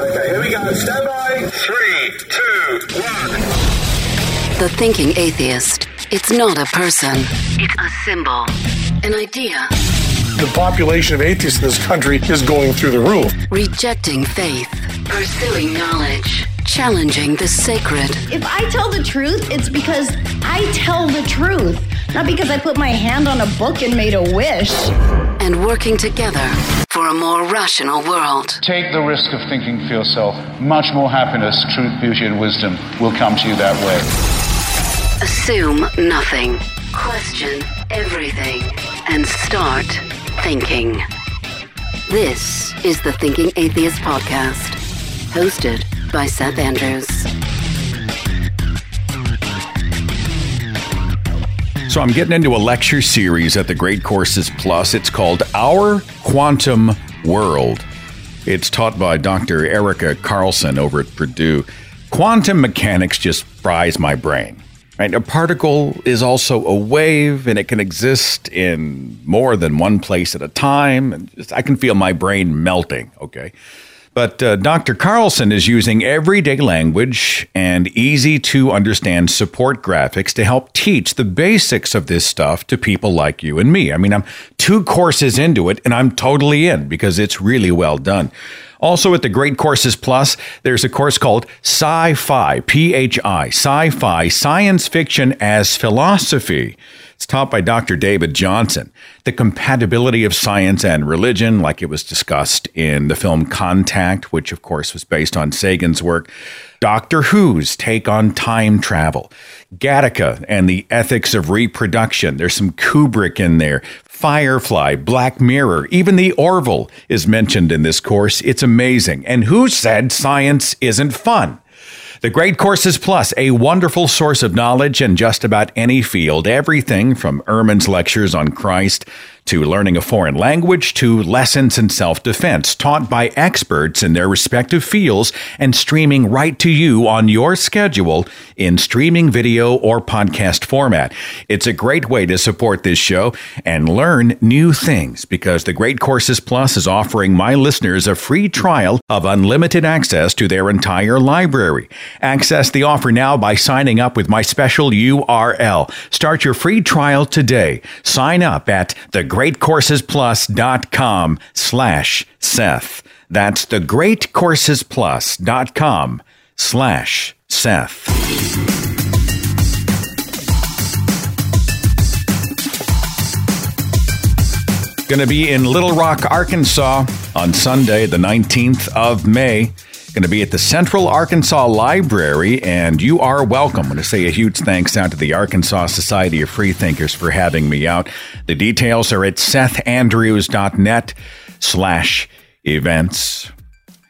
Okay, here we go. Stand by. 3, 2, 1. The Thinking Atheist. It's not a person. It's a symbol. An idea. The population of atheists in this country is going through the roof. Rejecting faith. Pursuing knowledge. Challenging the sacred. If I tell the truth, it's because I tell the truth. Not because I put my hand on a book and made a wish. And working together for a more rational world. Take the risk of thinking for yourself. Much more happiness, truth, beauty, and wisdom will come to you that way. Assume nothing. Question everything. And start thinking. This is the Thinking Atheist Podcast, hosted by Seth Andrews. So I'm getting into a lecture series at the Great Courses Plus. It's called Our Quantum World. It's taught by Dr. Erica Carlson over at Purdue. Quantum mechanics just fries my brain. Right? A particle is also a wave, and it can exist in more than one place at a time. And just, I can feel my brain melting, okay? But Dr. Carlson is using everyday language and easy-to-understand support graphics to help teach the basics of this stuff to people like you and me. I mean, I'm 2 courses into it, and I'm totally in because it's really well done. Also at the Great Courses Plus, there's a course called Sci-Fi, P-H-I, Sci-Fi, Science Fiction as Philosophy. It's taught by Dr. David Johnson. The compatibility of science and religion, like it was discussed in the film Contact, which, of course, was based on Sagan's work. Doctor Who's take on time travel. Gattaca and the ethics of reproduction. There's some Kubrick in there. Firefly, Black Mirror, even the Orville is mentioned in this course. It's amazing. And who said science isn't fun? The Great Courses Plus, a wonderful source of knowledge in just about any field. Everything from Ehrman's lectures on Christ to learning a foreign language to lessons in self-defense, taught by experts in their respective fields and streaming right to you on your schedule in streaming video or podcast format. It's a great way to support this show and learn new things because the Great Courses Plus is offering my listeners a free trial of unlimited access to their entire library. Access the offer now by signing up with my special URL. Start your free trial today. Sign up at thegreatcoursesplus.com/Seth. That's thegreatcoursesplus.com/Seth. Going to be in Little Rock, Arkansas on Sunday, the 19th of May. Going to be at the Central Arkansas Library, and you are welcome. I want to say a huge thanks out to the Arkansas Society of Freethinkers for having me out. The details are at sethandrews.net/events.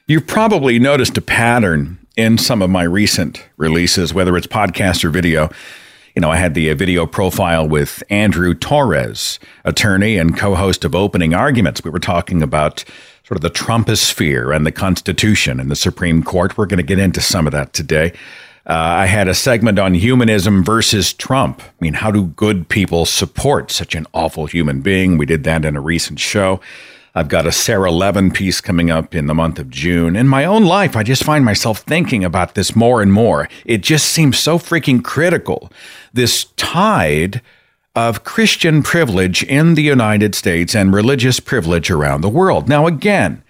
You've probably noticed a pattern in some of my recent releases, whether it's podcast or video. You know, I had the video profile with Andrew Torrez, attorney and co-host of Opening Arguments. We were talking about sort of the Trumposphere and the Constitution and the Supreme Court. We're going to get into some of that today. I had a segment on humanism versus Trump. I mean, how do good people support such an awful human being? We did that in a recent show. I've got a Sarah Levin piece coming up in the month of June. In my own life, I just find myself thinking about this more and more. It just seems so freaking critical. This tide of Christian privilege in the United States and religious privilege around the world. Now, again,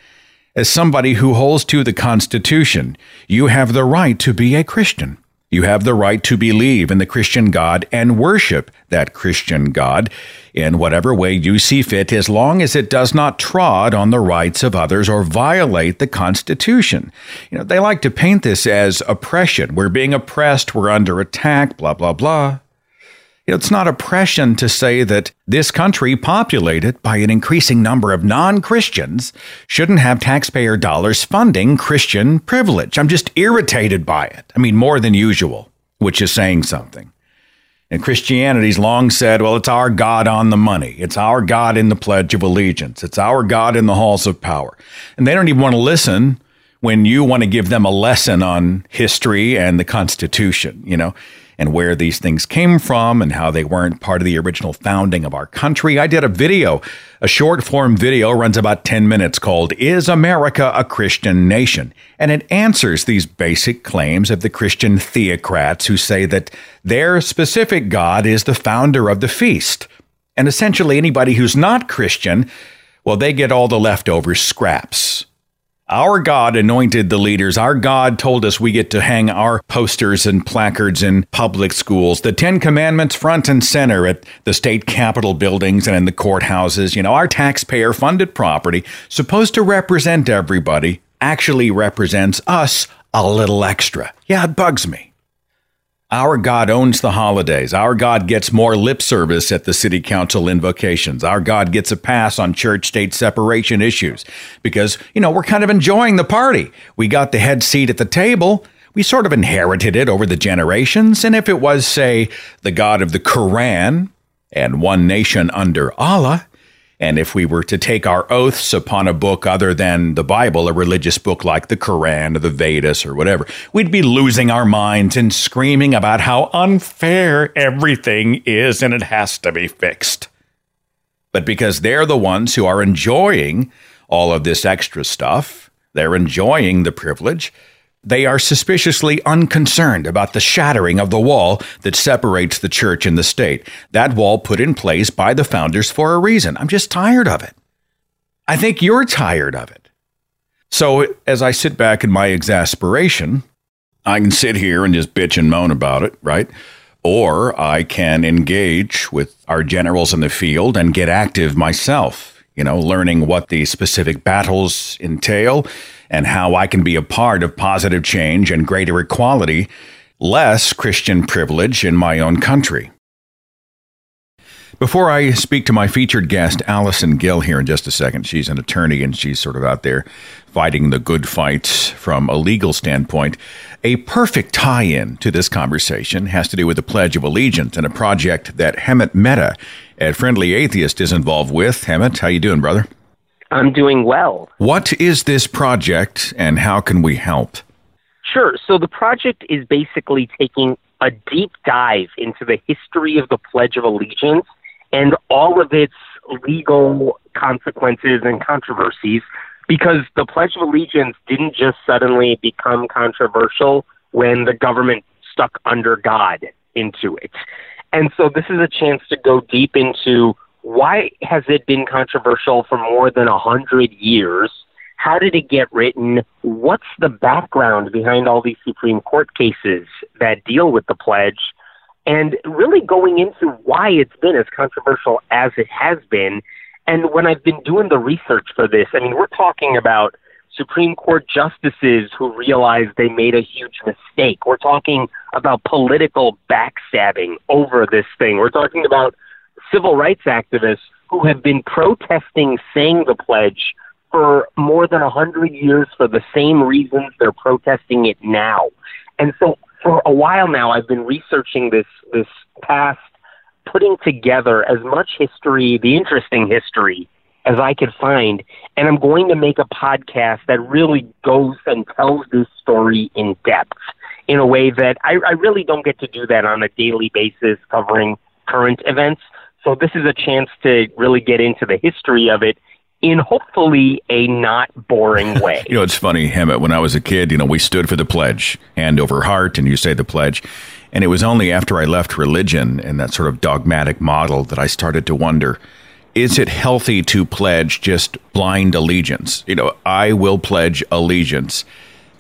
as somebody who holds to the Constitution, you have the right to be a Christian. You have the right to believe in the Christian God and worship that Christian God in whatever way you see fit, as long as it does not trod on the rights of others or violate the Constitution. You know, they like to paint this as oppression. We're being oppressed. We're under attack, blah, blah, blah. You know, it's not oppression to say that this country, populated by an increasing number of non-Christians, shouldn't have taxpayer dollars funding Christian privilege. I'm just irritated by it. I mean, more than usual, which is saying something. And Christianity's long said, well, it's our God on the money. It's our God in the Pledge of Allegiance. It's our God in the halls of power. And they don't even want to listen when you want to give them a lesson on history and the Constitution, you know, and where these things came from and how they weren't part of the original founding of our country. I did a video, a short-form video, runs about 10 minutes, called Is America a Christian Nation? And it answers these basic claims of the Christian theocrats who say that their specific God is the founder of the feast. And essentially anybody who's not Christian, well, they get all the leftover scraps. Our God anointed the leaders. Our God told us we get to hang our posters and placards in public schools. The Ten Commandments front and center at the state capitol buildings and in the courthouses. You know, our taxpayer-funded property, supposed to represent everybody, actually represents us a little extra. Yeah, it bugs me. Our God owns the holidays. Our God gets more lip service at the city council invocations. Our God gets a pass on church-state separation issues because, you know, we're kind of enjoying the party. We got the head seat at the table. We sort of inherited it over the generations. And if it was, say, the God of the Quran and one nation under Allah, and if we were to take our oaths upon a book other than the Bible, a religious book like the Quran or the Vedas or whatever, we'd be losing our minds and screaming about how unfair everything is and it has to be fixed. But because they're the ones who are enjoying all of this extra stuff, they're enjoying the privilege, they are suspiciously unconcerned about the shattering of the wall that separates the church and the state. That wall put in place by the founders for a reason. I'm just tired of it. I think you're tired of it. So as I sit back in my exasperation, I can sit here and just bitch and moan about it, right? Or I can engage with our generals in the field and get active myself, you know, learning what the specific battles entail and how I can be a part of positive change and greater equality, less Christian privilege in my own country. Before I speak to my featured guest, Allison Gill, here in just a second, she's an attorney and she's sort of out there fighting the good fights from a legal standpoint. A perfect tie-in to this conversation has to do with the Pledge of Allegiance and a project that Hemant Mehta at Friendly Atheist is involved with. Hemant, how you doing, brother? I'm doing well. What is this project and how can we help? Sure. So the project is basically taking a deep dive into the history of the Pledge of Allegiance and all of its legal consequences and controversies, because the Pledge of Allegiance didn't just suddenly become controversial when the government stuck under God into it. And so this is a chance to go deep into why has it been controversial for more than 100 years? How did it get written? What's the background behind all these Supreme Court cases that deal with the pledge? And really going into why it's been as controversial as it has been. And when I've been doing the research for this, I mean, we're talking about Supreme Court justices who realized they made a huge mistake. We're talking about political backstabbing over this thing. We're talking about civil rights activists who have been protesting saying the pledge for more than 100 years for the same reasons they're protesting it now. And so for a while now, I've been researching this past, putting together as much history, the interesting history, as I could find. And I'm going to make a podcast that really goes and tells this story in depth in a way that I really don't get to do that on a daily basis covering current events. So this is a chance to really get into the history of it in hopefully a not boring way. You know, it's funny, Hemant, when I was a kid, you know, we stood for the pledge, hand over heart, and you say the pledge. And it was only after I left religion and that sort of dogmatic model that I started to wonder, is it healthy to pledge just blind allegiance? You know, I will pledge allegiance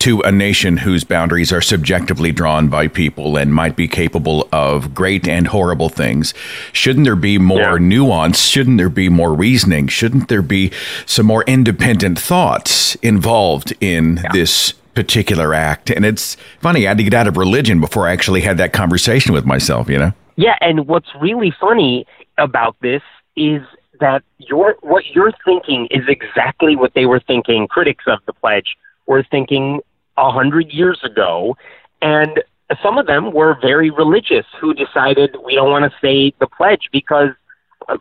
to a nation whose boundaries are subjectively drawn by people and might be capable of great and horrible things. Shouldn't there be more nuance? Shouldn't there be more reasoning? Shouldn't there be some more independent thoughts involved in this particular act? And it's funny, I had to get out of religion before I actually had that conversation with myself, you know? Yeah, and what's really funny about this is that what you're thinking is exactly what they were thinking, critics of the pledge were thinking 100 years ago. And some of them were very religious who decided we don't want to say the pledge because,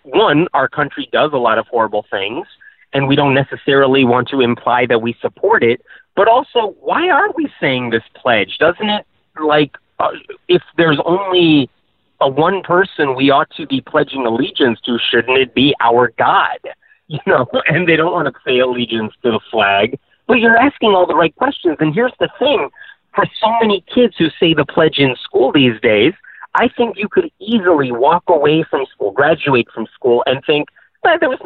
one, our country does a lot of horrible things and we don't necessarily want to imply that we support it. But also, why are we saying this pledge? Doesn't it, like, if there's only a one person we ought to be pledging allegiance to, shouldn't it be our God? You know, and they don't want to say allegiance to the flag. But you're asking all the right questions. And here's the thing, for so many kids who say the pledge in school these days, I think you could easily walk away from school, graduate from school, and think, well, there was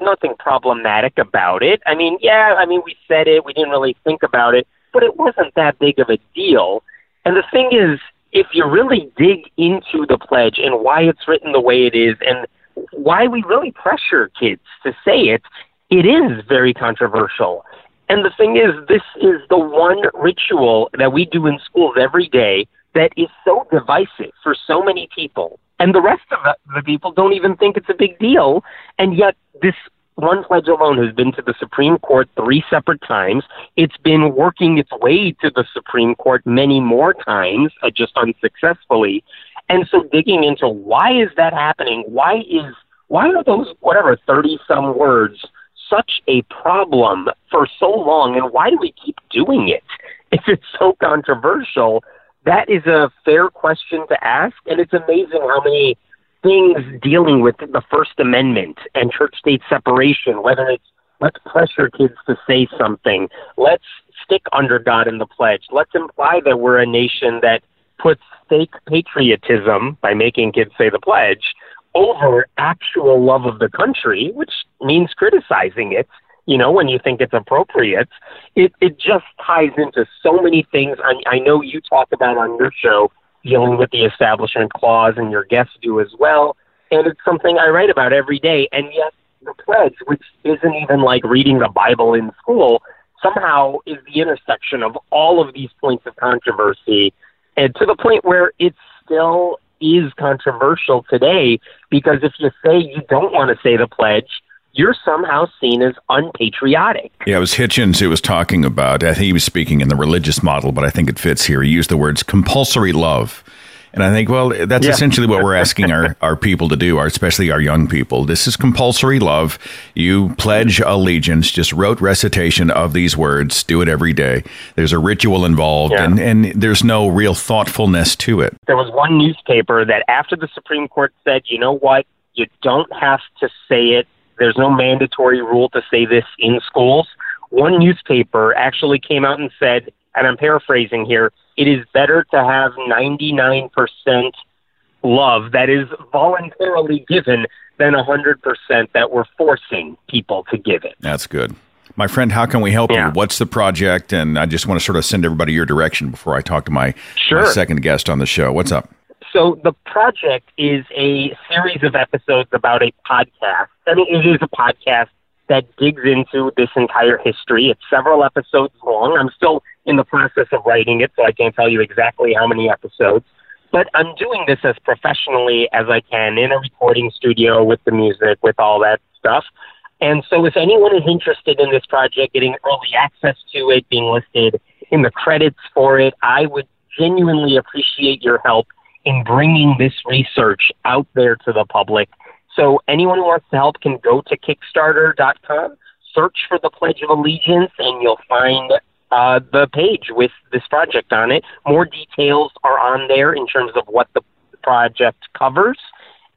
nothing problematic about it. I mean, we said it, we didn't really think about it, but it wasn't that big of a deal. And the thing is, if you really dig into the pledge and why it's written the way it is and why we really pressure kids to say it, it is very controversial. And the thing is, this is the one ritual that we do in schools every day that is so divisive for so many people. And the rest of the people don't even think it's a big deal. And yet this one pledge alone has been to the Supreme Court 3 separate times. It's been working its way to the Supreme Court many more times, just unsuccessfully. And so digging into why is that happening? Why are those, 30-some words such a problem for so long, and why do we keep doing it if it's so controversial? That is a fair question to ask, and it's amazing how many things dealing with the First Amendment and church-state separation, whether it's let's pressure kids to say something, let's stick under God in the pledge, let's imply that we're a nation that puts fake patriotism by making kids say the pledge over actual love of the country, which means criticizing it, you know, when you think it's appropriate. It just ties into so many things. I know you talk about on your show dealing with the Establishment Clause, and your guests do as well, and it's something I write about every day. And yet the pledge, which isn't even like reading the Bible in school, somehow is the intersection of all of these points of controversy, and to the point where it's still is controversial today, because if you say you don't want to say the pledge, you're somehow seen as unpatriotic. Yeah, it was Hitchens who was talking about, I think he was speaking in the religious model, but I think it fits here. He used the words compulsory love. And I think, well, that's essentially what we're asking our people to do, especially our young people. This is compulsory love. You pledge allegiance, just rote recitation of these words, do it every day. There's a ritual involved, and there's no real thoughtfulness to it. There was one newspaper that after the Supreme Court said, you know what, you don't have to say it. There's no mandatory rule to say this in schools. One newspaper actually came out and said, and I'm paraphrasing here, it is better to have 99% love that is voluntarily given than 100% that we're forcing people to give it. That's good. My friend, how can we help you? What's the project? And I just want to sort of send everybody your direction before I talk to my second guest on the show. What's up? So the project is a series of episodes about a podcast. I mean, it is a podcast that digs into this entire history. It's several episodes long. I'm still in the process of writing it, so I can't tell you exactly how many episodes. But I'm doing this as professionally as I can in a recording studio with the music, with all that stuff. And so if anyone is interested in this project, getting early access to it, being listed in the credits for it, I would genuinely appreciate your help in bringing this research out there to the public. So anyone who wants to help can go to Kickstarter.com, search for the Pledge of Allegiance, and you'll find the page with this project on it. More details are on there in terms of what the project covers,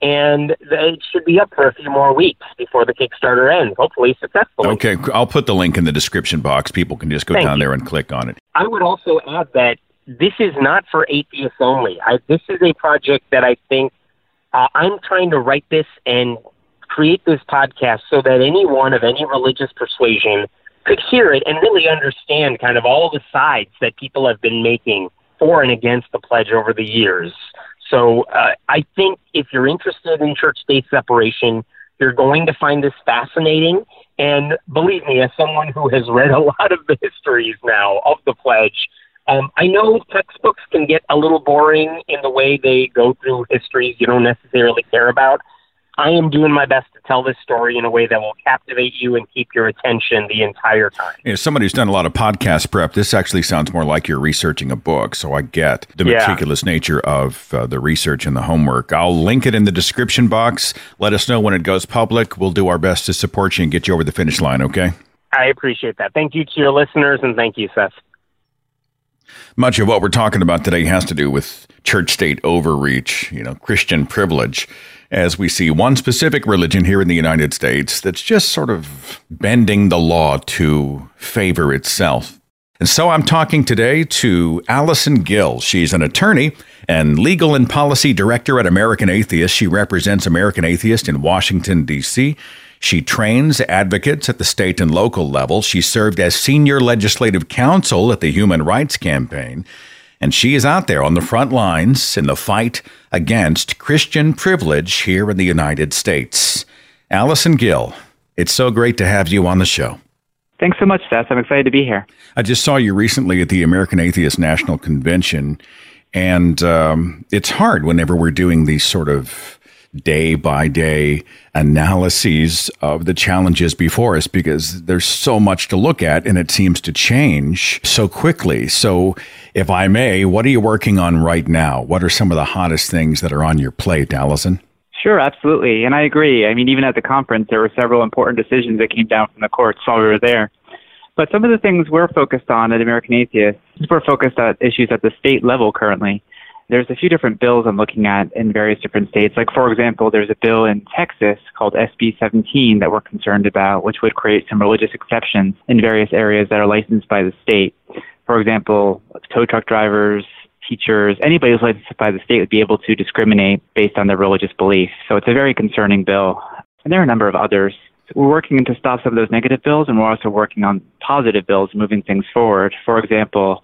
and it should be up for a few more weeks before the Kickstarter ends, hopefully successfully. Okay, I'll put the link in the description box. People can just go there and click on it. I would also add that this is not for atheists only. This is a project that I think I'm trying to write this and create this podcast so that anyone of any religious persuasion could hear it and really understand kind of all the sides that people have been making for and against the pledge over the years. So I think if you're interested in church-state separation, you're going to find this fascinating. And believe me, as someone who has read a lot of the histories now of the pledge, I know textbooks can get a little boring in the way they go through histories you don't necessarily care about. I am doing my best to tell this story in a way that will captivate you and keep your attention the entire time. As somebody who's done a lot of podcast prep, this actually sounds more like you're researching a book, so I get the meticulous nature of the research and the homework. I'll link it in the description box. Let us know when it goes public. We'll do our best to support you and get you over the finish line, okay? I appreciate that. Thank you to your listeners, and thank you, Seth. Much of what we're talking about today has to do with church-state overreach, Christian privilege, as we see one specific religion here in the United States that's just sort of bending the law to favor itself. And so I'm talking today to Allison Gill. She's an attorney and legal and policy director at American Atheists. She represents American Atheists in Washington, D.C. She trains advocates at the state and local level. She served as senior legislative counsel at the Human Rights Campaign. And she is out there on the front lines in the fight against Christian privilege here in the United States. Allison Gill, it's so great to have you on the show. Thanks so much, Seth. I'm excited to be here. I just saw you recently at the American Atheist National Convention. And it's hard whenever we're doing these sort of day-by-day analyses of the challenges before us, because there's so much to look at, and it seems to change so quickly. So if I may, what are you working on right now? What are some of the hottest things that are on your plate, Allison? Sure, absolutely. And I agree. I mean, even at the conference, there were several important decisions that came down from the courts while we were there. But some of the things we're focused on at American Atheists, we're focused on issues at the state level currently. There's a few different bills I'm looking at in various different states. Like, for example, there's a bill in Texas called SB 17 that we're concerned about, which would create some religious exceptions in various areas that are licensed by the state. For example, tow truck drivers, teachers, anybody who's licensed by the state would be able to discriminate based on their religious beliefs. So it's a very concerning bill. And there are a number of others. We're working to stop some of those negative bills, and we're also working on positive bills, moving things forward. For example,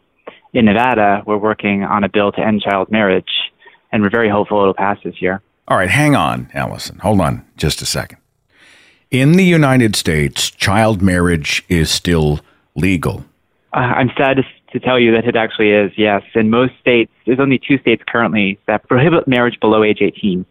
in Nevada, we're working on a bill to end child marriage, and we're very hopeful it'll pass this year. All right, hang on, Allison. Hold on just a second. In the United States, child marriage is still legal. I'm sad to tell you that it actually is, yes. In most states, there's only 2 states currently that prohibit marriage below age 18.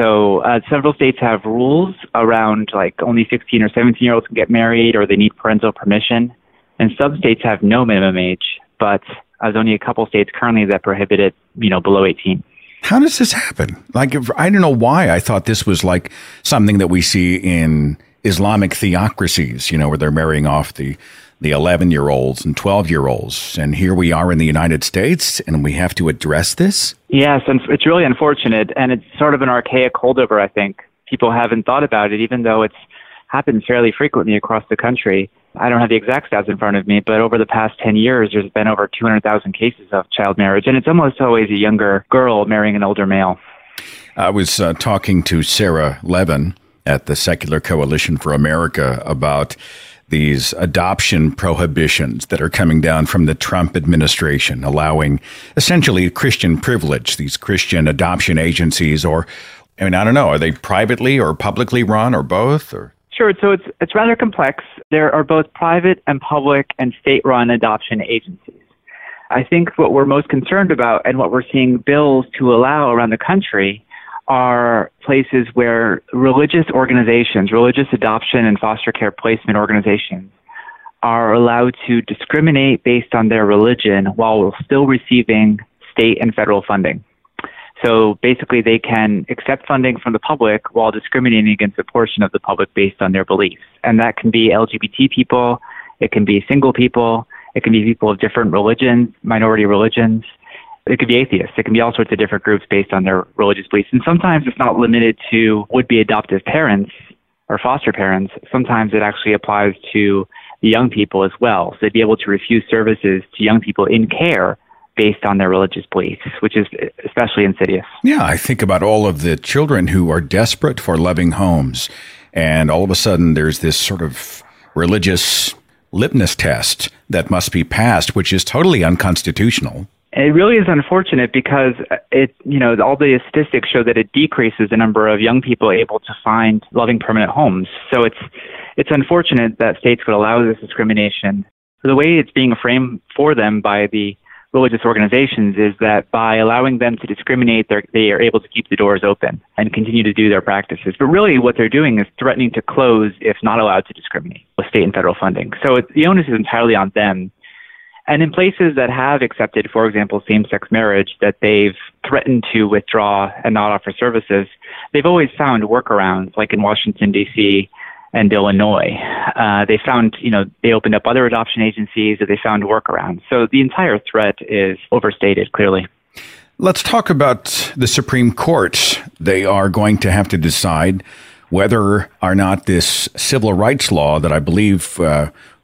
So several states have rules around, like, only 16 or 17-year-olds can get married, or they need parental permission. And some states have no minimum age. But there's only a couple states currently that prohibit it, below 18. How does this happen? Like, I don't know why I thought this was like something that we see in Islamic theocracies, where they're marrying off the 11-year-olds and 12-year-olds. And here we are in the United States, and we have to address this? Yes, and it's really unfortunate. And it's sort of an archaic holdover, I think. People haven't thought about it, even though it's happened fairly frequently across the country. I don't have the exact stats in front of me, but over the past 10 years, there's been over 200,000 cases of child marriage, and it's almost always a younger girl marrying an older male. I was talking to Sarah Levin at the Secular Coalition for America about these adoption prohibitions that are coming down from the Trump administration, allowing essentially Christian privilege, these Christian adoption agencies, or, I don't know, are they privately or publicly run or both? Or? Sure. So it's rather complex. There are both private and public and state-run adoption agencies. I think what we're most concerned about and what we're seeing bills to allow around the country are places where religious organizations, religious adoption and foster care placement organizations are allowed to discriminate based on their religion while still receiving state and federal funding. So basically, they can accept funding from the public while discriminating against a portion of the public based on their beliefs. And that can be LGBT people, it can be single people, it can be people of different religions, minority religions, it could be atheists, it can be all sorts of different groups based on their religious beliefs. And sometimes it's not limited to would-be adoptive parents or foster parents. Sometimes it actually applies to young people as well. So they'd be able to refuse services to young people in care based on their religious beliefs, which is especially insidious. Yeah, I think about all of the children who are desperate for loving homes, and all of a sudden there's this sort of religious litmus test that must be passed, which is totally unconstitutional. And it really is unfortunate because it, you know, all the statistics show that it decreases the number of young people able to find loving permanent homes. So it's unfortunate that states would allow this discrimination. So the way it's being framed for them by the religious organizations is that by allowing them to discriminate, they are able to keep the doors open and continue to do their practices. But really what they're doing is threatening to close if not allowed to discriminate with state and federal funding. So the onus is entirely on them. And in places that have accepted, for example, same-sex marriage, that they've threatened to withdraw and not offer services, they've always found workarounds, like in Washington, D.C., and Illinois. They found, they opened up other adoption agencies that they found workarounds. So the entire threat is overstated, clearly. Let's talk about the Supreme Court. They are going to have to decide whether or not this civil rights law that I believe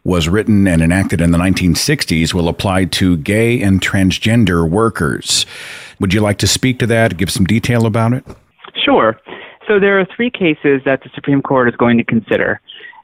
was written and enacted in the 1960s will apply to gay and transgender workers. Would you like to speak to that, give some detail about it? Sure. So there are three cases that the Supreme Court is going to consider,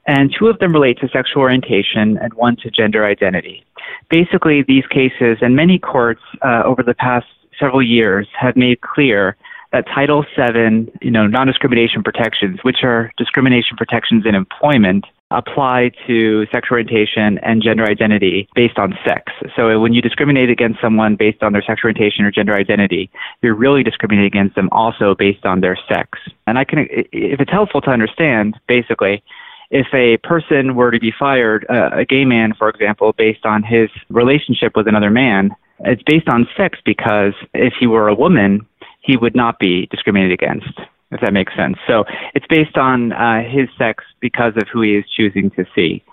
and two of them relate to sexual orientation and one to gender identity. Basically, these cases, and many courts over the past several years, have made clear that Title VII, non-discrimination protections, which are discrimination protections in employment, apply to sexual orientation and gender identity based on sex. So when you discriminate against someone based on their sexual orientation or gender identity, you're really discriminating against them also based on their sex. And if it's helpful to understand, basically, if a person were to be fired, a gay man, for example, based on his relationship with another man, it's based on sex because if he were a woman, he would not be discriminated against, if that makes sense. So it's based on his sex because of who he is choosing to see.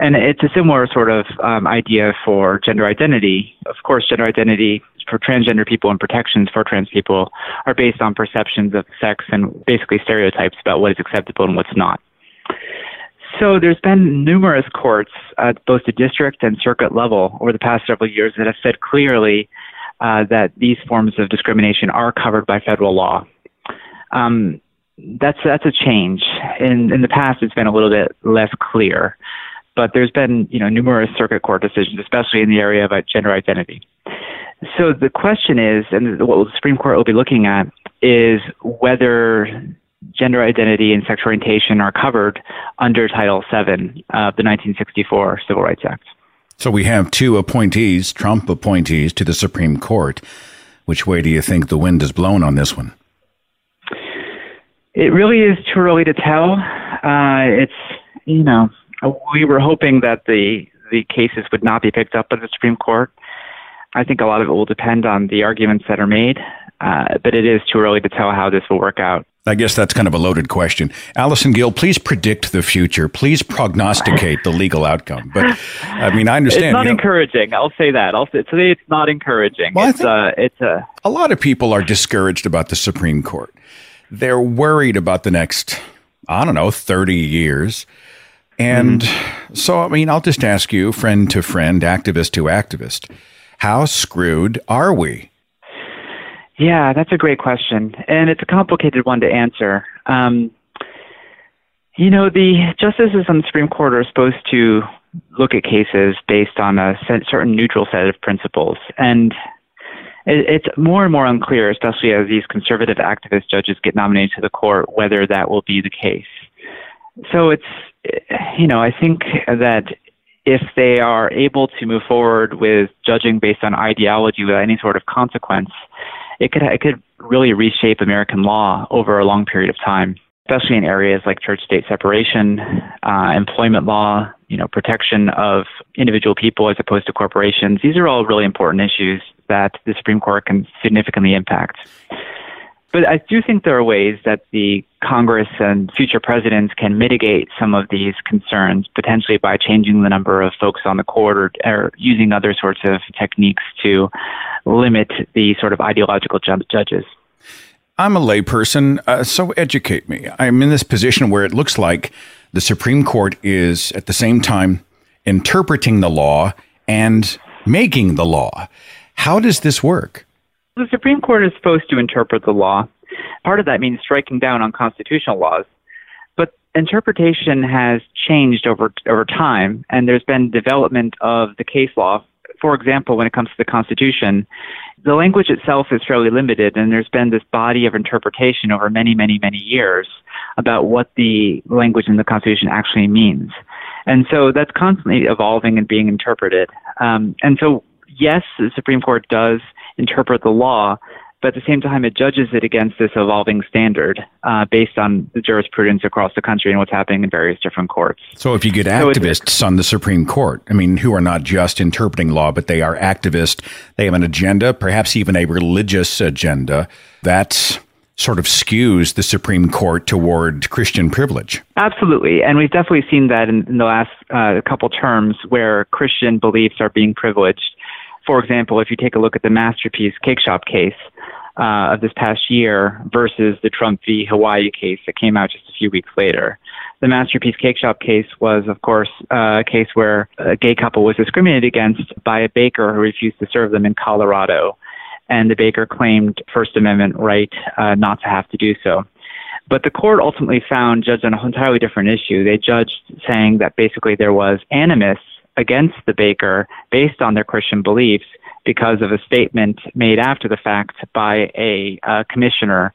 And it's a similar sort of idea for gender identity. Of course, gender identity for transgender people and protections for trans people are based on perceptions of sex and basically stereotypes about what is acceptable and what's not. So there's been numerous courts at both the district and circuit level over the past several years that have said clearly that these forms of discrimination are covered by federal law. That's a change. In the past, it's been a little bit less clear, but there's been numerous circuit court decisions, especially in the area of gender identity. So the question is, and what the Supreme Court will be looking at, is whether gender identity and sexual orientation are covered under Title VII of the 1964 Civil Rights Act. So we have two appointees, Trump appointees, to the Supreme Court. Which way do you think the wind is blown on this one? It really is too early to tell. We were hoping that the cases would not be picked up by the Supreme Court. I think a lot of it will depend on the arguments that are made, but it is too early to tell how this will work out. I guess that's kind of a loaded question. Allison Gill, please predict the future. Please prognosticate the legal outcome. But, I mean, I understand. It's not encouraging. I'll say that. Today it's not encouraging. Well, a lot of people are discouraged about the Supreme Court. They're worried about the next, 30 years. And so, I'll just ask you, friend to friend, activist to activist, how screwed are we? Yeah, that's a great question. And it's a complicated one to answer. The justices on the Supreme Court are supposed to look at cases based on a certain neutral set of principles. And it's more and more unclear, especially as these conservative activist judges get nominated to the court, whether that will be the case. So I think that if they are able to move forward with judging based on ideology without any sort of consequence, it could really reshape American law over a long period of time, especially in areas like church-state separation, employment law, protection of individual people as opposed to corporations. These are all really important issues that the Supreme Court can significantly impact. But I do think there are ways that the Congress and future presidents can mitigate some of these concerns, potentially by changing the number of folks on the court or using other sorts of techniques to limit the sort of ideological judges. I'm a layperson, so educate me. I'm in this position where it looks like the Supreme Court is at the same time interpreting the law and making the law. How does this work? The Supreme Court is supposed to interpret the law. Part of that means striking down unconstitutional laws. But interpretation has changed over time, and there's been development of the case law. For example, when it comes to the Constitution, the language itself is fairly limited, and there's been this body of interpretation over many, many, many years about what the language in the Constitution actually means. And so that's constantly evolving and being interpreted. And so, yes, the Supreme Court does interpret the law, but at the same time, it judges it against this evolving standard based on the jurisprudence across the country and what's happening in various different courts. So if you get activists on the Supreme Court, who are not just interpreting law, but they are activists, they have an agenda, perhaps even a religious agenda, that sort of skews the Supreme Court toward Christian privilege. Absolutely. And we've definitely seen that in the last couple terms where Christian beliefs are being privileged. For example, if you take a look at the Masterpiece Cake Shop case of this past year versus the Trump v. Hawaii case that came out just a few weeks later. The Masterpiece Cake Shop case was, of course, a case where a gay couple was discriminated against by a baker who refused to serve them in Colorado, and the baker claimed First Amendment right not to have to do so. But the court ultimately judged on an entirely different issue. They judged saying that basically there was animus against the baker based on their Christian beliefs because of a statement made after the fact by a commissioner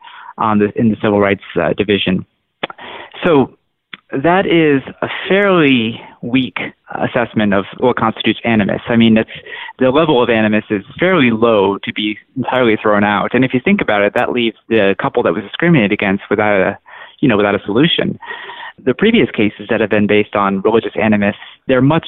in the Civil Rights Division. So that is a fairly weak assessment of what constitutes animus. The level of animus is fairly low to be entirely thrown out. And if you think about it, that leaves the couple that was discriminated against without a solution. The previous cases that have been based on religious animus, their much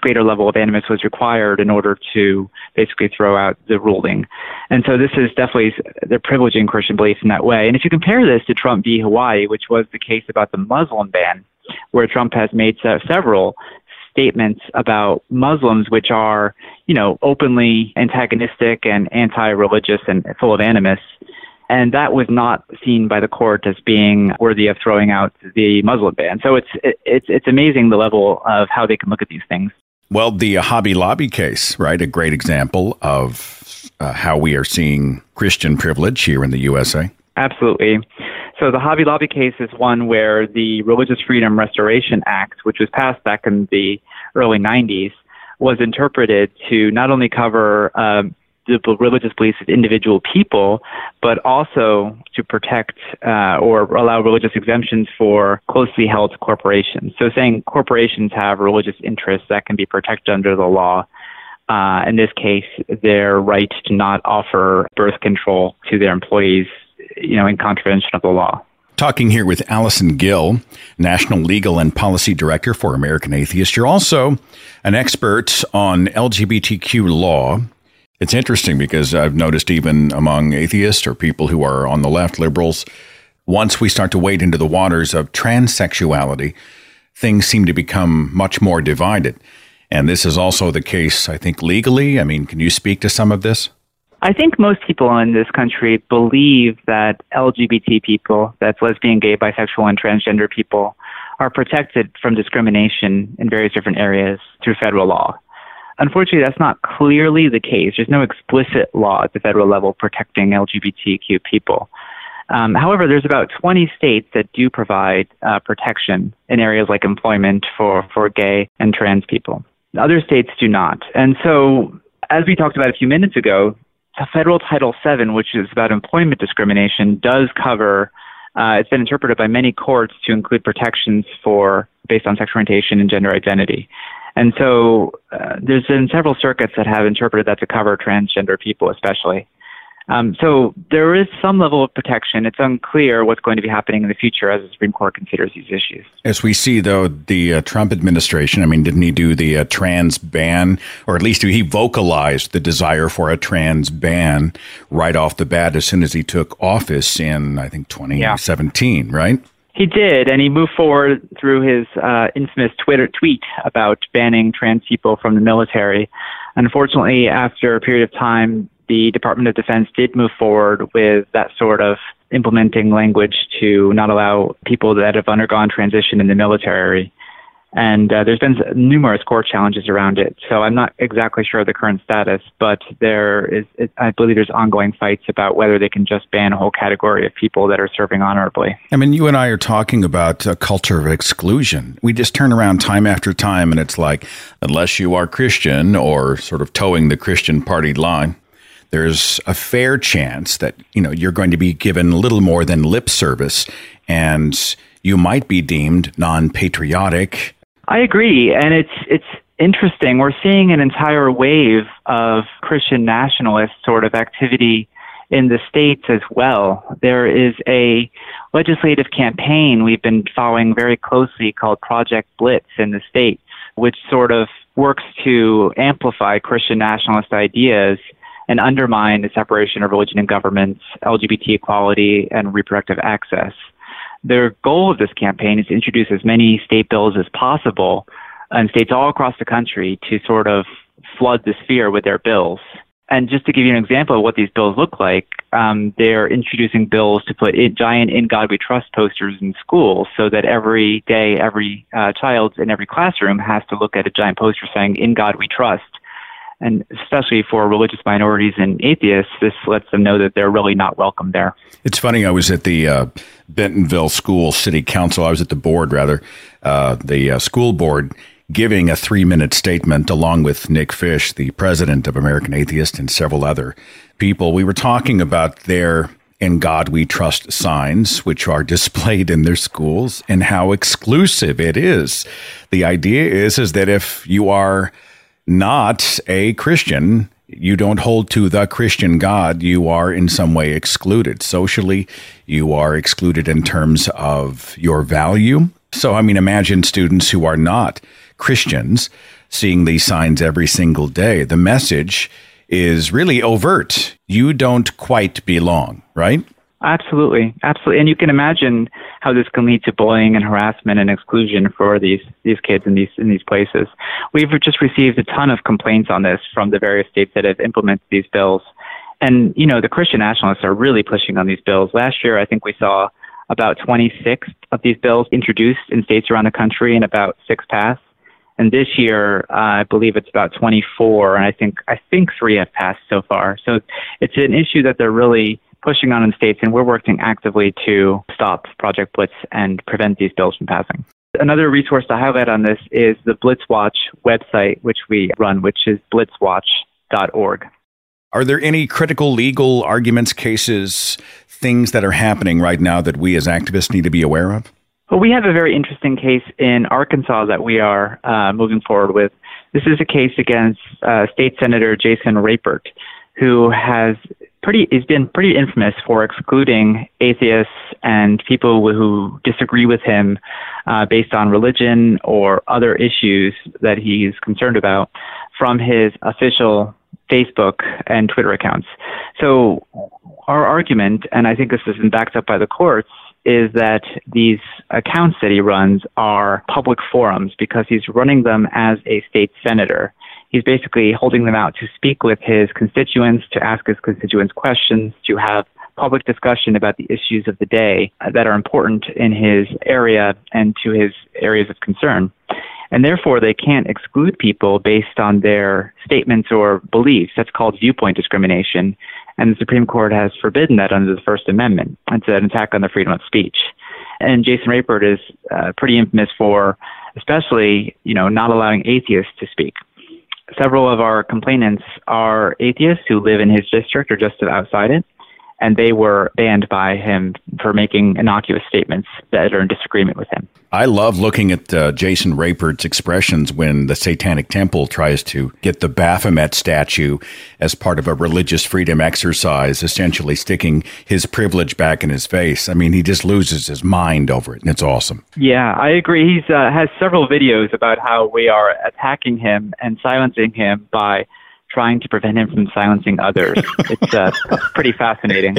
greater level of animus was required in order to basically throw out the ruling. And so this is definitely, they're privileging Christian beliefs in that way. And if you compare this to Trump v. Hawaii, which was the case about the Muslim ban, where Trump has made several statements about Muslims, which are, openly antagonistic and anti-religious and full of animus. And that was not seen by the court as being worthy of throwing out the Muslim ban. So it's amazing the level of how they can look at these things. Well, the Hobby Lobby case, right? A great example of how we are seeing Christian privilege here in the USA. Absolutely. So the Hobby Lobby case is one where the Religious Freedom Restoration Act, which was passed back in the early 90s, was interpreted to not only cover the religious beliefs of individual people, but also to protect or allow religious exemptions for closely held corporations. So saying corporations have religious interests that can be protected under the law. In this case, their right to not offer birth control to their employees, in contravention of the law. Talking here with Allison Gill, National Legal and Policy Director for American Atheists. You're also an expert on LGBTQ law. It's interesting because I've noticed even among atheists or people who are on the left, liberals, once we start to wade into the waters of transsexuality, things seem to become much more divided. And this is also the case, I think, legally. Can you speak to some of this? I think most people in this country believe that LGBT people, that's lesbian, gay, bisexual, and transgender people, are protected from discrimination in various different areas through federal law. Unfortunately, that's not clearly the case. There's no explicit law at the federal level protecting LGBTQ people. However, there's about 20 states that do provide protection in areas like employment for gay and trans people. Other states do not. And so, as we talked about a few minutes ago, the federal Title VII, which is about employment discrimination, does cover, it's been interpreted by many courts to include protections based on sexual orientation and gender identity. And so there's been several circuits that have interpreted that to cover transgender people especially. So there is some level of protection. It's unclear what's going to be happening in the future as the Supreme Court considers these issues. As we see, though, the Trump administration, I mean, didn't he do the trans ban, or at least he vocalized the desire for a trans ban right off the bat as soon as he took office in, I think, 2017, right? He did, and he moved forward through his infamous Twitter tweet about banning trans people from the military. Unfortunately, after a period of time, the Department of Defense did move forward with that sort of implementing language to not allow people that have undergone transition in the military. And there's been numerous court challenges around it. So I'm not exactly sure of the current status, but I believe there's ongoing fights about whether they can just ban a whole category of people that are serving honorably. I mean, you and I are talking about a culture of exclusion. We just turn around time after time, and it's like, unless you are Christian or sort of towing the Christian party line, there's a fair chance that, you know, you're going to be given little more than lip service, and you might be deemed non-patriotic. I agree, and it's interesting. We're seeing an entire wave of Christian nationalist sort of activity in the states as well. There is a legislative campaign we've been following very closely called Project Blitz in the states, which sort of works to amplify Christian nationalist ideas and undermine the separation of religion and government, LGBT equality, and reproductive access. Their goal of this campaign is to introduce as many state bills as possible in states all across the country to sort of flood the sphere with their bills. And just to give you an example of what these bills look like, they're introducing bills to put giant In God We Trust posters in schools so that every day, every child in every classroom has to look at a giant poster saying, "In God We Trust." And especially for religious minorities and atheists, this lets them know that they're really not welcome there. It's funny. I was at the Bentonville School City Council. I was at the board, rather, the school board, giving a 3-minute statement along with Nick Fish, the president of American Atheists, and several other people. We were talking about their "In God We Trust" signs, which are displayed in their schools, and how exclusive it is. The idea is that if you are not a Christian, you don't hold to the Christian God, you are in some way excluded socially, you are excluded in terms of your value. So, I mean, imagine students who are not Christians seeing these signs every single day. The message is really overt. You don't quite belong, right? Absolutely. Absolutely. And you can imagine how this can lead to bullying and harassment and exclusion for these kids in these places. We've just received a ton of complaints on this from the various states that have implemented these bills. And, you know, the Christian nationalists are really pushing on these bills. Last year, I think we saw about 26 of these bills introduced in states around the country and about 6 passed. And this year, I believe it's about 24, and I think 3 have passed so far. So it's an issue that they're really pushing on in states, and we're working actively to stop Project Blitz and prevent these bills from passing. Another resource to highlight on this is the Blitzwatch website, which we run, which is blitzwatch.org. Are there any critical legal arguments, cases, things that are happening right now that we as activists need to be aware of? Well, we have a very interesting case in Arkansas that we are moving forward with. This is a case against State Senator Jason Rapert, who has been pretty infamous for excluding atheists and people who disagree with him based on religion or other issues that he's concerned about from his official Facebook and Twitter accounts. So our argument, and I think this has been backed up by the courts, is that these accounts that he runs are public forums because he's running them as a state senator. He's basically holding them out to speak with his constituents, to ask his constituents questions, to have public discussion about the issues of the day that are important in his area and to his areas of concern. And therefore, they can't exclude people based on their statements or beliefs. That's called viewpoint discrimination. And the Supreme Court has forbidden that under the First Amendment. It's an attack on the freedom of speech. And Jason Rapert is pretty infamous for, especially, you know, not allowing atheists to speak. Several of our complainants are atheists who live in his district or just outside it. and they were banned by him for making innocuous statements that are in disagreement with him. I love looking at Jason Rapert's expressions when the Satanic Temple tries to get the Baphomet statue as part of a religious freedom exercise, essentially sticking his privilege back in his face. I mean, he just loses his mind over it, and it's awesome. Yeah, I agree. He has several videos about how we are attacking him and silencing him by trying to prevent him from silencing others. It's pretty fascinating.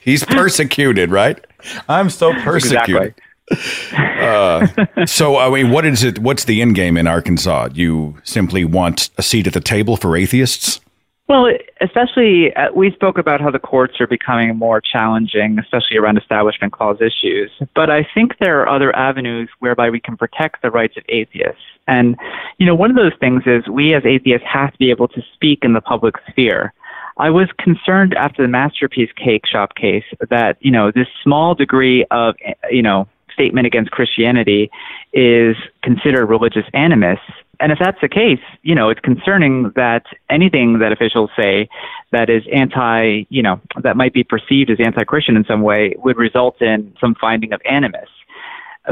He's persecuted, right? I'm so persecuted. Exactly. So, I mean, what is it? What's the end game in Arkansas? You simply want a seat at the table for atheists? Well, especially we spoke about how the courts are becoming more challenging, especially around Establishment Clause issues. But I think there are other avenues whereby we can protect the rights of atheists. And, you know, one of those things is we as atheists have to be able to speak in the public sphere. I was concerned after the Masterpiece Cake Shop case that, you know, this small degree of, you know, statement against Christianity is considered religious animus. And if that's the case, you know, it's concerning that anything that officials say that is anti, you know, that might be perceived as anti-Christian in some way would result in some finding of animus.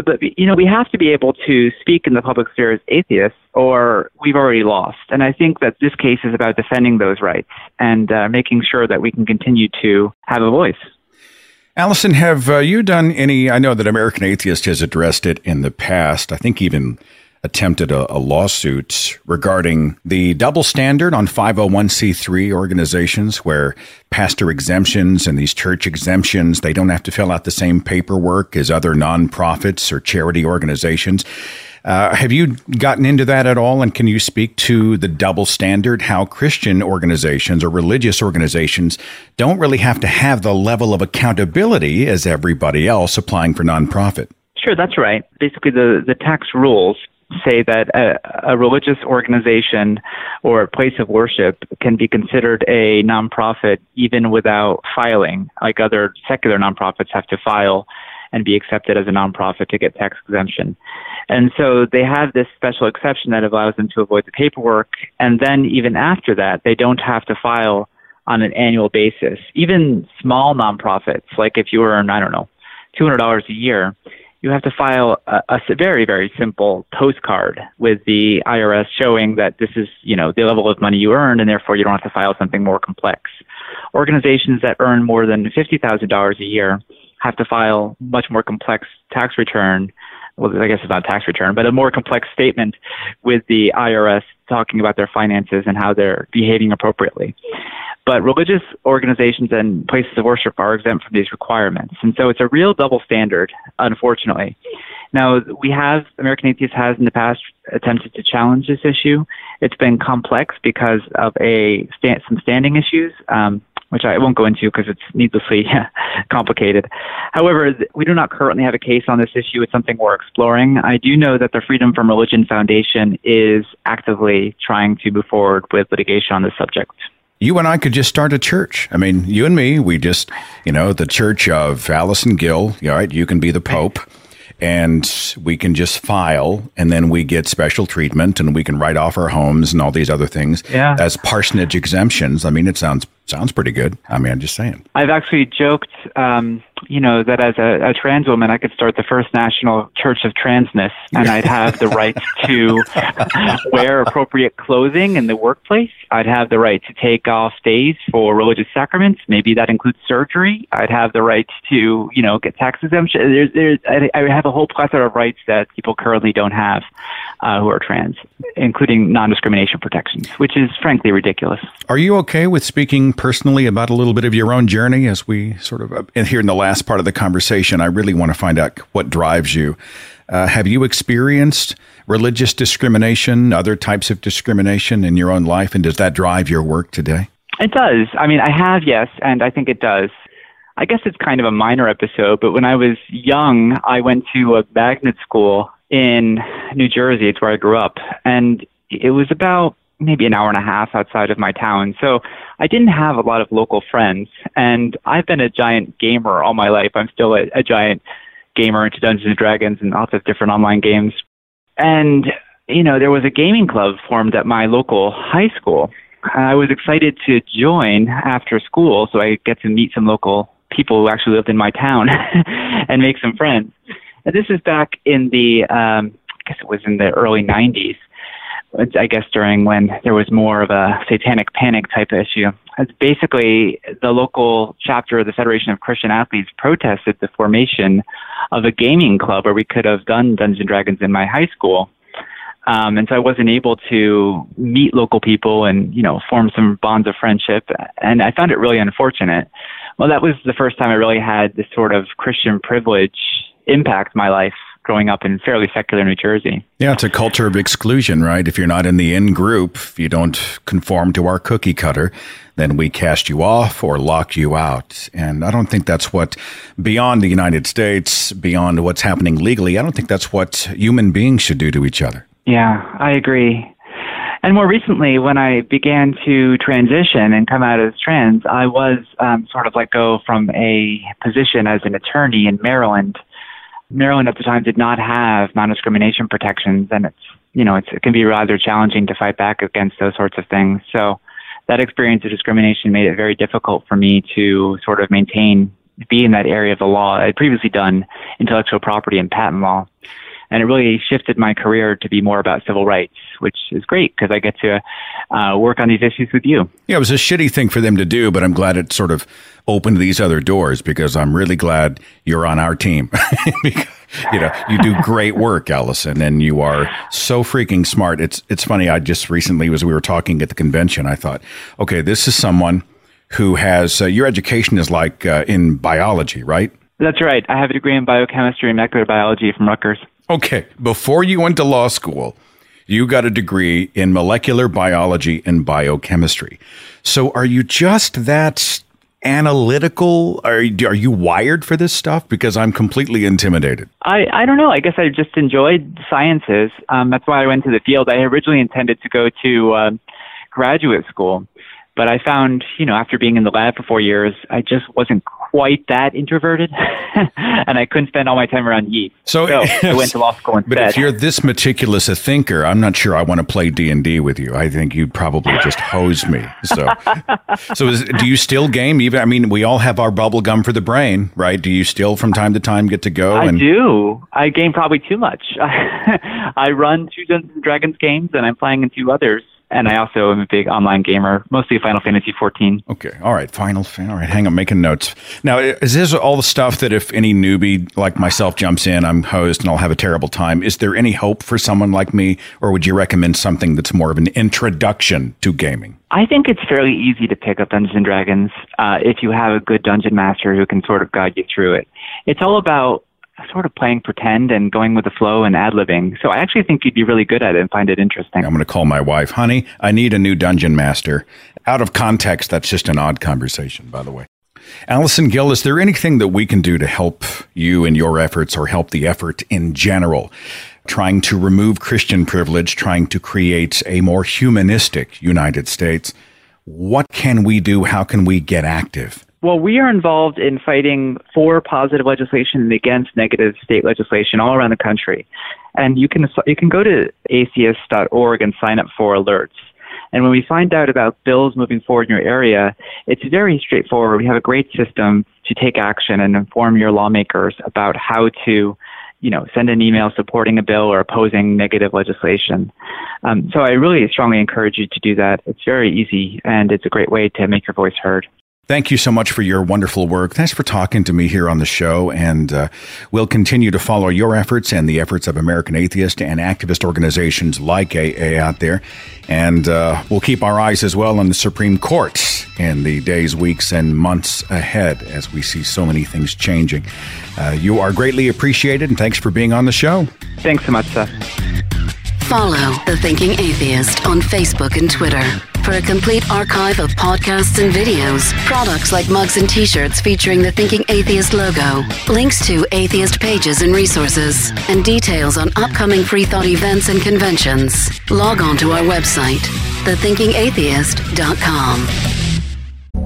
But, you know, we have to be able to speak in the public sphere as atheists, or we've already lost. And I think that this case is about defending those rights and making sure that we can continue to have a voice. Allison, have you done any, I know that American Atheist has addressed it in the past, I think even attempted a lawsuit regarding the double standard on 501c3 organizations where pastor exemptions and these church exemptions, they don't have to fill out the same paperwork as other nonprofits or charity organizations. Have you gotten into that at all? And can you speak to the double standard, how Christian organizations or religious organizations don't really have to have the level of accountability as everybody else applying for nonprofit? Sure, that's right. Basically, the tax rules say that a religious organization or a place of worship can be considered a nonprofit even without filing, like other secular nonprofits have to file and be accepted as a nonprofit to get tax exemption. And so they have this special exception that allows them to avoid the paperwork. And then even after that, they don't have to file on an annual basis. Even small nonprofits, like if you earn, I don't know, $200 a year, you have to file a very, very simple postcard with the IRS showing that this is, you know, the level of money you earn, and therefore you don't have to file something more complex. Organizations that earn more than $50,000 a year have to file much more complex tax return. Well, I guess it's not tax return, but a more complex statement with the IRS talking about their finances and how they're behaving appropriately. But religious organizations and places of worship are exempt from these requirements. And so it's a real double standard, unfortunately. Now, we have, American Atheists has in the past attempted to challenge this issue. It's been complex because of some standing issues, which I won't go into because it's needlessly complicated. However, we do not currently have a case on this issue. It's something we're exploring. I do know that the Freedom from Religion Foundation is actively trying to move forward with litigation on this subject. You and I could just start a church. I mean, you and me, we just, you know, the church of Allison Gill, all right, you can be the Pope. And we can just file, and then we get special treatment, and we can write off our homes and all these other things as parsonage exemptions. I mean, it sounds pretty good. I mean, I'm just saying. I've actually joked, you know, that as a trans woman, I could start the First National Church of Transness, and I'd have the right to wear appropriate clothing in the workplace. I'd have the right to take off days for religious sacraments. Maybe that includes surgery. I'd have the right to, you know, get tax exemption. I have a whole plethora of rights that people currently don't have who are trans, including non-discrimination protections, which is frankly ridiculous. Are you okay with speaking personally about a little bit of your own journey as we sort of here in the last part of the conversation? I really want to find out what drives you. Have you experienced religious discrimination, other types of discrimination in your own life? And does that drive your work today? It does. I mean, I have, yes, and I think it does. I guess it's kind of a minor episode, but when I was young, I went to a magnet school in New Jersey. It's where I grew up. And it was about maybe an hour and a half outside of my town. So I didn't have a lot of local friends, and I've been a giant gamer all my life. I'm still a giant gamer into Dungeons and Dragons and lots of different online games. And, you know, there was a gaming club formed at my local high school I was excited to join after school, so I get to meet some local people who actually lived in my town and make some friends. And this is back in the, I guess it was in the early 90s, I guess during when there was more of a satanic panic type of issue. It's basically the local chapter of the Federation of Christian Athletes protested the formation of a gaming club where we could have done Dungeons and Dragons in my high school. And so I wasn't able to meet local people and, you know, form some bonds of friendship. And I found it really unfortunate. Well, that was the first time I really had this sort of Christian privilege impact my life growing up in fairly secular New Jersey. Yeah, it's a culture of exclusion, right? If you're not in the in-group, if you don't conform to our cookie cutter, then we cast you off or lock you out. And I don't think that's what, beyond the United States, beyond what's happening legally, I don't think that's what human beings should do to each other. Yeah, I agree. And more recently, when I began to transition and come out as trans, I was sort of let go from a position as an attorney in Maryland. Maryland at the time did not have non-discrimination protections, and it can be rather challenging to fight back against those sorts of things. So that experience of discrimination made it very difficult for me to sort of be in that area of the law. I'd previously done intellectual property and patent law. And it really shifted my career to be more about civil rights, which is great because I get to work on these issues with you. Yeah, it was a shitty thing for them to do, but I'm glad it sort of opened these other doors because I'm really glad you're on our team. You do great work, Allison, and you are so freaking smart. It's funny. I just recently, as we were talking at the convention, I thought, okay, this is someone who has your education is like in biology, right? That's right. I have a degree in biochemistry and molecular biology from Rutgers. Okay, before you went to law school, you got a degree in molecular biology and biochemistry. So are you just that analytical? Are you wired for this stuff? Because I'm completely intimidated. I don't know. I guess I just enjoyed sciences. That's why I went to the field. I originally intended to go to graduate school. But I found, after being in the lab for 4 years, I just wasn't quite that introverted, and I couldn't spend all my time around yeast. So I went to law school instead. But if you're this meticulous a thinker, I'm not sure I want to play D&D with you. I think you'd probably just hose me. So do you still game? Even we all have our bubble gum for the brain, right? Do you still, from time to time, get to go? I do. I game probably too much. I run 2 Dungeons and Dragons games, and I'm playing in 2 others. And I also am a big online gamer, mostly Final Fantasy XIV. Okay. All right. All right. Hang on. Making notes. Now, is this all the stuff that if any newbie like myself jumps in, I'm hosed and I'll have a terrible time? Is there any hope for someone like me? Or would you recommend something that's more of an introduction to gaming? I think it's fairly easy to pick up Dungeons and Dragons if you have a good dungeon master who can sort of guide you through it. It's all about sort of playing pretend and going with the flow and ad-libbing. So I actually think you'd be really good at it and find it interesting. I'm going to call my wife, honey, I need a new dungeon master. Out of context, that's just an odd conversation, by the way. Allison Gill, is there anything that we can do to help you in your efforts or help the effort in general? Trying to remove Christian privilege, trying to create a more humanistic United States. What can we do? How can we get active? Well, we are involved in fighting for positive legislation and against negative state legislation all around the country. And you can go to ACS.org and sign up for alerts. And when we find out about bills moving forward in your area, it's very straightforward. We have a great system to take action and inform your lawmakers about how to send an email supporting a bill or opposing negative legislation. So I really strongly encourage you to do that. It's very easy, and it's a great way to make your voice heard. Thank you so much for your wonderful work. Thanks for talking to me here on the show. And we'll continue to follow your efforts and the efforts of American Atheists and activist organizations like AA out there. And we'll keep our eyes as well on the Supreme Court in the days, weeks, and months ahead as we see so many things changing. You are greatly appreciated, and thanks for being on the show. Thanks so much, Seth. Follow The Thinking Atheist on Facebook and Twitter. For a complete archive of podcasts and videos, products like mugs and t-shirts featuring the Thinking Atheist logo, links to atheist pages and resources, and details on upcoming free thought events and conventions, log on to our website, thethinkingatheist.com.